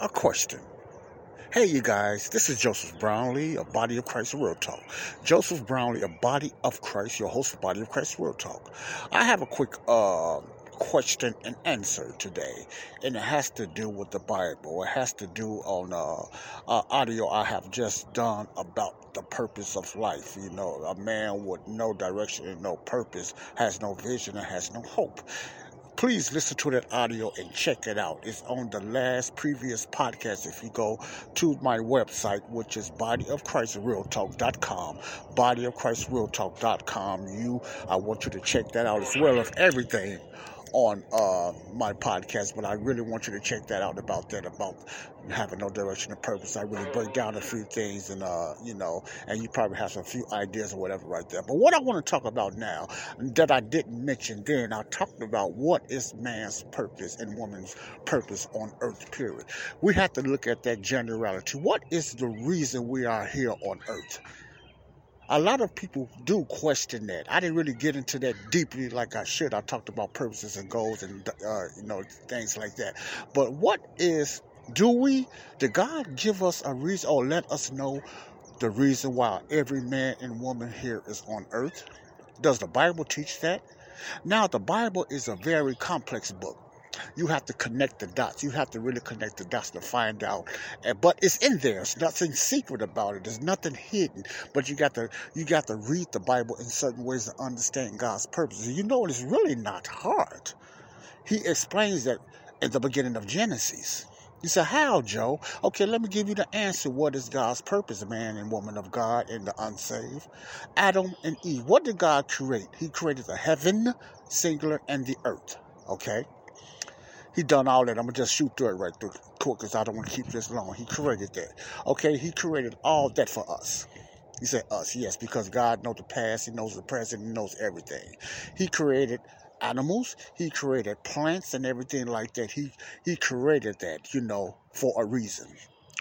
A question. Hey, you guys, this is Joseph Brownlee of Body of Christ Real Talk. Joseph Brownlee of Body of Christ, your host of Body of Christ Real Talk. I have a quick question and answer today, and it has to do with the Bible. It has to do on audio I have just done about the purpose of life. You know, a man with no direction and no purpose has no vision and has no hope. Please listen to that audio and check it out. It's on the last previous podcast. If you go to my website, which is bodyofchristrealtalk.com, bodyofchristrealtalk.com, I want you to check that out as well as everything on my podcast, but I really want you to check that out about having no direction or purpose. I really break down a few things and you probably have some few ideas or whatever right there. But what I want to talk about now that I didn't mention then, I talked about what is man's purpose and woman's purpose on earth, period. We have to look at that generality. What is the reason we are here on earth? A lot of people do question that. I didn't really get into that deeply like I should. I talked about purposes and goals and, things like that. But did God give us a reason or let us know the reason why every man and woman here is on earth? Does the Bible teach that? Now, the Bible is a very complex book. You have to connect the dots. You have to really connect the dots to find out. But it's in there. It's nothing secret about it. There's nothing hidden. But you got to read the Bible in certain ways to understand God's purposes. You know, it's really not hard. He explains that at the beginning of Genesis. You say, how, Joe? Okay, let me give you the answer. What is God's purpose, man and woman of God and the unsaved? Adam and Eve. What did God create? He created the heaven, singular, and the earth. Okay? He done all that. I'm going to just shoot through it right through quick because I don't want to keep this long. He created that. Okay, he created all that for us. He said us, yes, because God knows the past, he knows the present, he knows everything. He created animals, he created plants and everything like that. He created that, for a reason.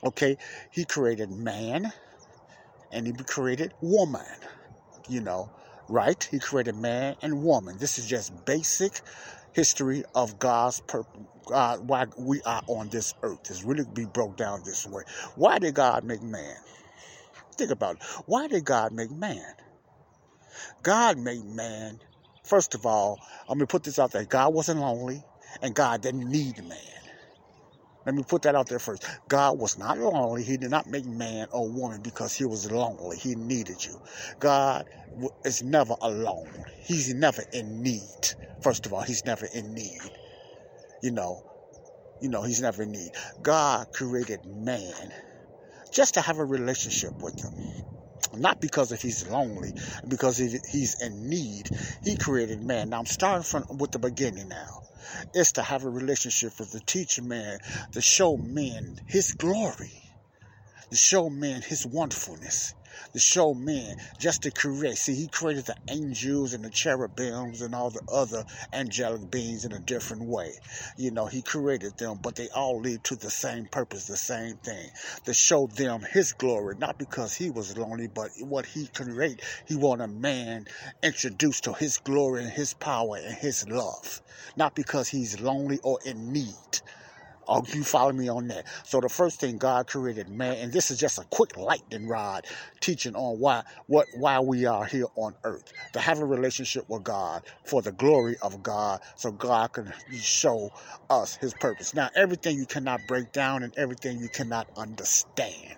Okay, he created man and he created woman, right? He created man and woman. This is just basic history of God's purpose, why we are on this earth. It's really be broke down this way. Why did God make man? Think about it. Why did God make man? God made man, first of all, I'm going to put this out there. God wasn't lonely and God didn't need man. Let me put that out there first. God was not lonely. He did not make man or woman because he was lonely. He needed you. God is never alone. He's never in need. First of all, he's never in need. He's never in need. God created man just to have a relationship with him. Not because if he's lonely, because he's in need. He created man. Now, I'm starting with the beginning now. It's to have a relationship with the teacher man, to show men his glory, to show men his wonderfulness, to show men just to create. See, he created the angels and the cherubims and all the other angelic beings in a different way. He created them, but they all lead to the same purpose, the same thing, to show them his glory, not because he was lonely, but what he created. He wanted man introduced to his glory and his power and his love, not because he's lonely or in need. Oh, you follow me on that? So the first thing God created, man, and this is just a quick lightning rod teaching on why we are here on earth. To have a relationship with God for the glory of God so God can show us his purpose. Now, everything you cannot break down and everything you cannot understand.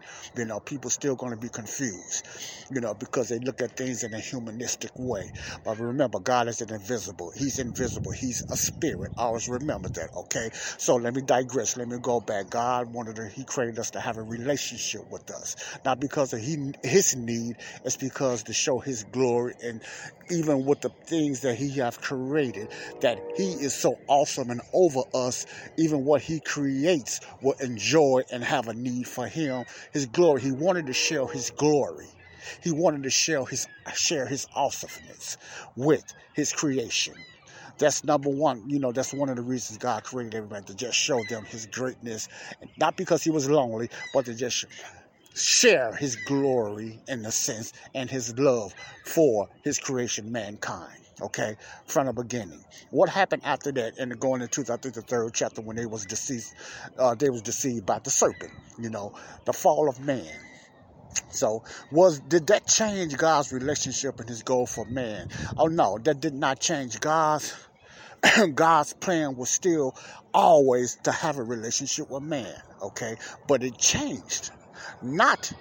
People still going to be confused, because they look at things in a humanistic way. But remember, God is invisible. He's a spirit. Always remember that, okay? So let me digress digress. Let me go back. God wanted to, he created us to have a relationship with us. Not because of his need. It's because to show his glory, and even with the things that he have created, that he is so awesome and over us, even what he creates will enjoy and have a need for him, his glory. He wanted to share his glory. He wanted to share his awesomeness with his creation. That's number one. You know, that's one of the reasons God created everybody, to just show them his greatness. Not because he was lonely, but to just share his glory in a sense and his love for his creation, mankind. Okay, from the beginning. What happened after that? And going into, I think, the 3rd chapter, when they was deceived. They was deceived by the serpent. You know, the fall of man. So, did that change God's relationship and his goal for man? Oh no, that did not change God's plan was still always to have a relationship with man, okay? But it changed. Not,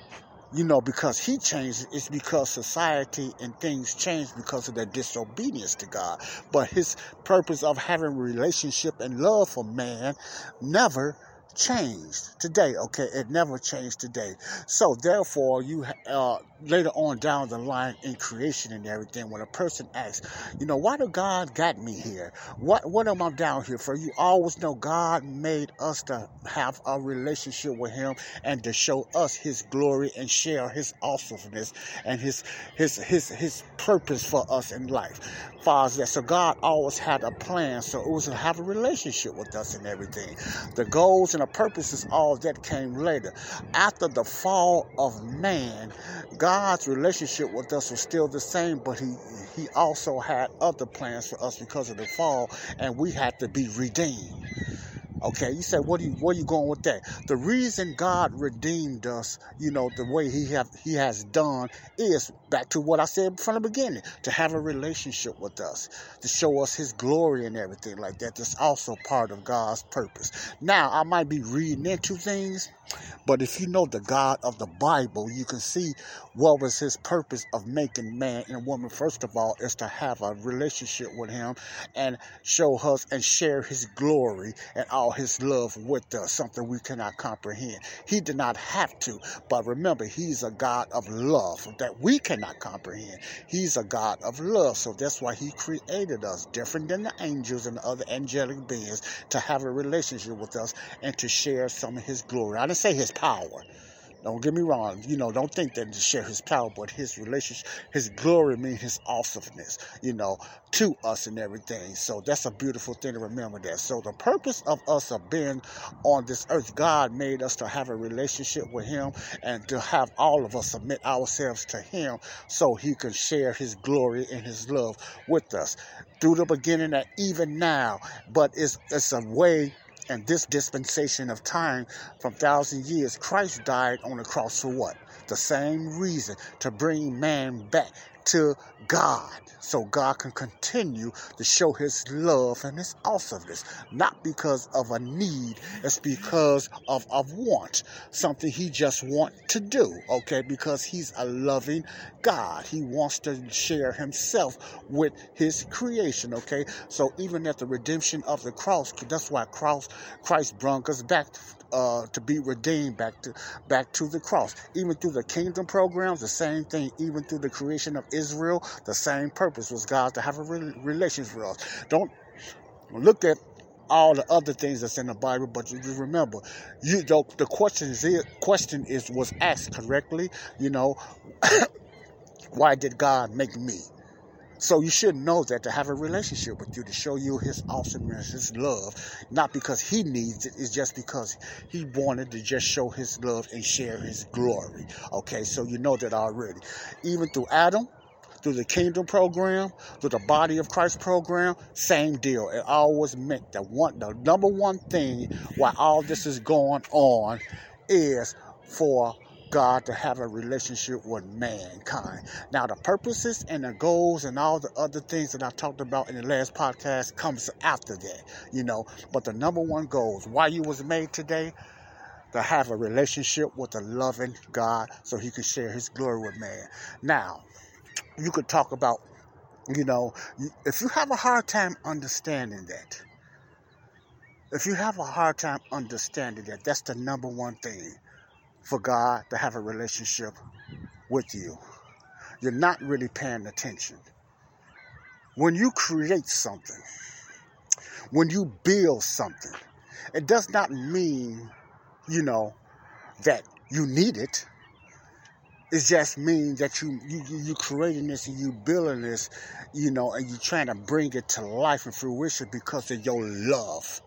you know, because he changed, it's because society and things changed because of their disobedience to God. But his purpose of having a relationship and love for man never changed today, okay? It never changed today. So therefore, you later on down the line in creation and everything, when a person asks, you know, why did God got me here? What am I down here for? You always know God made us to have a relationship with him and to show us his glory and share his awesomeness and his purpose for us in life. Far as that, so God always had a plan, so it was to have a relationship with us and everything. The goals and the purposes, all that came later. After the fall of man, God's relationship with us was still the same, but he also had other plans for us because of the fall, and we had to be redeemed. Okay, you say, where you going with that? The reason God redeemed us, you know, the way he has done, is back to what I said from the beginning, to have a relationship with us, to show us his glory and everything like that. That's also part of God's purpose. Now, I might be reading into things, but if you know the God of the Bible, you can see what was his purpose of making man and woman. First of all, is to have a relationship with him and show us and share his glory and all his love with us, something we cannot comprehend. He did not have to, but remember, he's a God of love that we cannot comprehend. He's a God of love, so that's why he created us, different than the angels and other angelic beings, to have a relationship with us and to share some of his glory. I didn't say his power. Don't get me wrong. You know, don't think that to share his power, but his relationship, his glory means his awesomeness, you know, to us and everything. So that's a beautiful thing to remember that. So the purpose of us of being on this earth, God made us to have a relationship with him and to have all of us submit ourselves to him so he can share his glory and his love with us through the beginning and even now. But it's a way. And this dispensation of time from 1,000 years, Christ died on the cross for what? The same reason, to bring man back to God, so God can continue to show his love and his awesomeness. Not because of a need, it's because of want, something he just wants to do, okay? Because he's a loving God. He wants to share himself with his creation, okay? So even at the redemption of the cross, that's why Christ brought us back to be redeemed back to the cross. Even through the kingdom programs, the same thing. Even through the creation of Israel, the same purpose was God to have a relationship with us. Don't look at all the other things that's in the Bible, but you remember, the question was asked correctly. You know, why did God make me? So you should know that, to have a relationship with you, to show you his awesomeness, his love, not because he needs it, it's just because he wanted to just show his love and share his glory. Okay, so you know that already. Even through Adam, through the kingdom program, through the Body of Christ program, same deal. It always meant that the number one thing why all this is going on is for God to have a relationship with mankind. Now, the purposes and the goals and all the other things that I talked about in the last podcast comes after that, you know. But the number one goal is why you was made today, to have a relationship with a loving God so he can share his glory with man. Now, you could talk about, you know, if you have a hard time understanding that, If you have a hard time understanding that, that's the number one thing for God to have a relationship with you. You're not really paying attention. When you create something, when you build something, it does not mean, that you need it. It just means that you're creating this and you're building this, and you're trying to bring it to life and fruition because of your love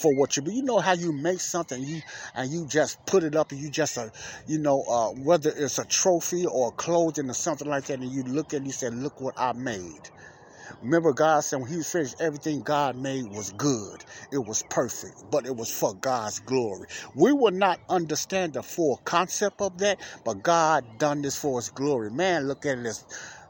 for what you do. You know how you make something and you just put it up and you just, whether it's a trophy or clothing or something like that, and you look at it and you say, look what I made. Remember, God said when he was finished, everything God made was good. It was perfect, but it was for God's glory. We will not understand the full concept of that, but God done this for his glory. Man, look at this.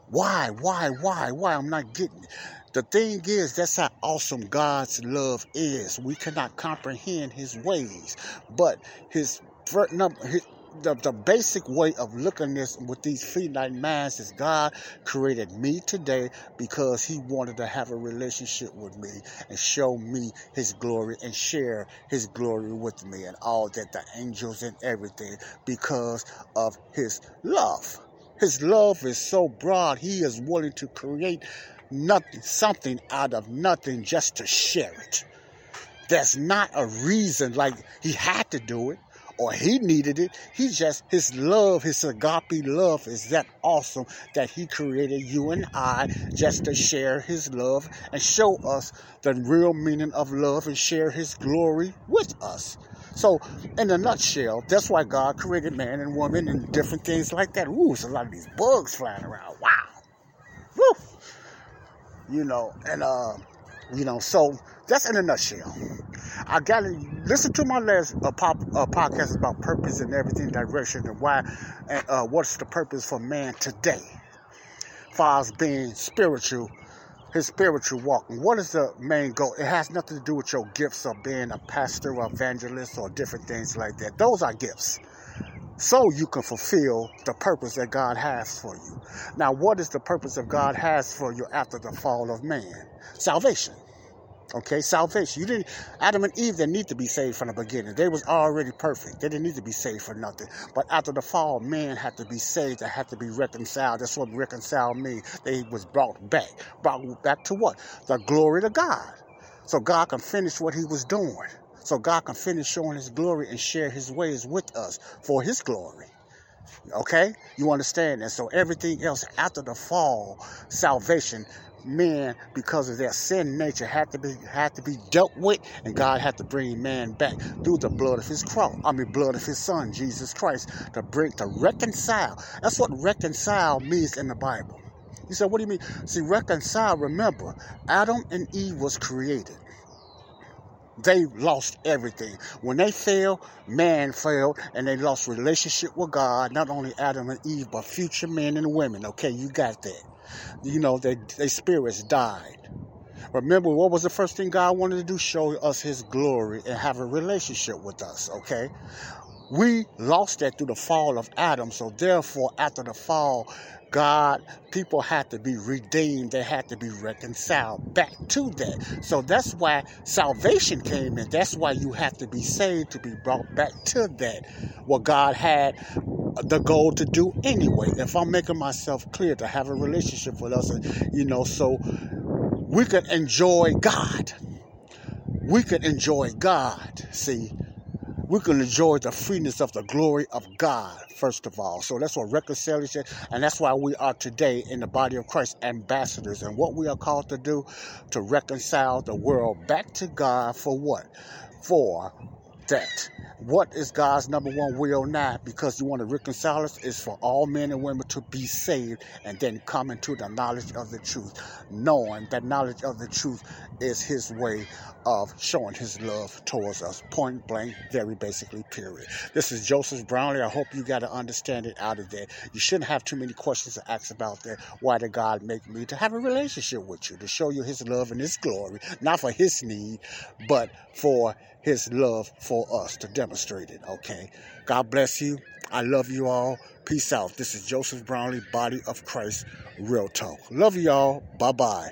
Why? I'm not getting it. The thing is, that's how awesome God's love is. We cannot comprehend his ways, but the basic way of looking at this with these finite minds is God created me today because he wanted to have a relationship with me and show me his glory and share his glory with me and all that, the angels and everything, because of his love. His love is so broad, he is willing to create something out of nothing just to share it. There's not a reason like he had to do it. Or he needed it. His love, his agape love is that awesome that he created you and I just to share his love and show us the real meaning of love and share his glory with us. So, in a nutshell, that's why God created man and woman and different things like that. Ooh, there's a lot of these bugs flying around. Wow. Woo. So that's in a nutshell. I gotta listen to my last podcast about purpose and everything, direction, and why, and what's the purpose for man today, far as being spiritual, his spiritual walk. What is the main goal? It has nothing to do with your gifts of being a pastor or evangelist or different things like that. Those are gifts. So you can fulfill the purpose that God has for you. Now, what is the purpose that God has for you after the fall of man? Salvation. Okay, salvation. Adam and Eve didn't need to be saved from the beginning. They was already perfect. They didn't need to be saved for nothing. But after the fall, man had to be saved. They had to be reconciled. That's what reconciled means. They was brought back. Brought back to what? The glory of God. So God can finish what he was doing. So God can finish showing his glory and share his ways with us for his glory. Okay? You understand that? So everything else after the fall, salvation, men, because of their sin nature, had to be dealt with, and God had to bring man back through the blood of his son, Jesus Christ, to reconcile. That's what reconcile means in the Bible. You say, what do you mean? See, reconcile, remember, Adam and Eve was created. They lost everything. When they fell, man failed, and they lost relationship with God, not only Adam and Eve, but future men and women. Okay, you got that. Their spirits died. Remember, what was the first thing God wanted to do? Show us his glory and have a relationship with us, okay? We lost that through the fall of Adam, so therefore, after the fall, people had to be redeemed. They had to be reconciled back to that. So that's why salvation came in. That's why you have to be saved to be brought back to that. What God had the goal to do anyway. If I'm making myself clear, to have a relationship with us, so we could enjoy God. We could enjoy God, see. We can enjoy the freeness of the glory of God, first of all. So that's what reconciliation, and that's why we are today in the body of Christ, ambassadors. And what we are called to do, to reconcile the world back to God for what? For that. What is God's number one will now? Because you want to reconcile us, is for all men and women to be saved and then come into the knowledge of the truth, knowing that knowledge of the truth is his way of showing his love towards us, point blank, very basically, period. This is Joseph Brownlee. I hope you got an understanding out of that. You shouldn't have too many questions to ask about that. Why did God make me? To have a relationship with you, to show you his love and his glory, not for his need, but for his love for us, to demonstrate it, okay? God bless you. I love you all. Peace out. This is Joseph Brownlee, Body of Christ, Real Talk. Love you all. Bye-bye.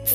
It's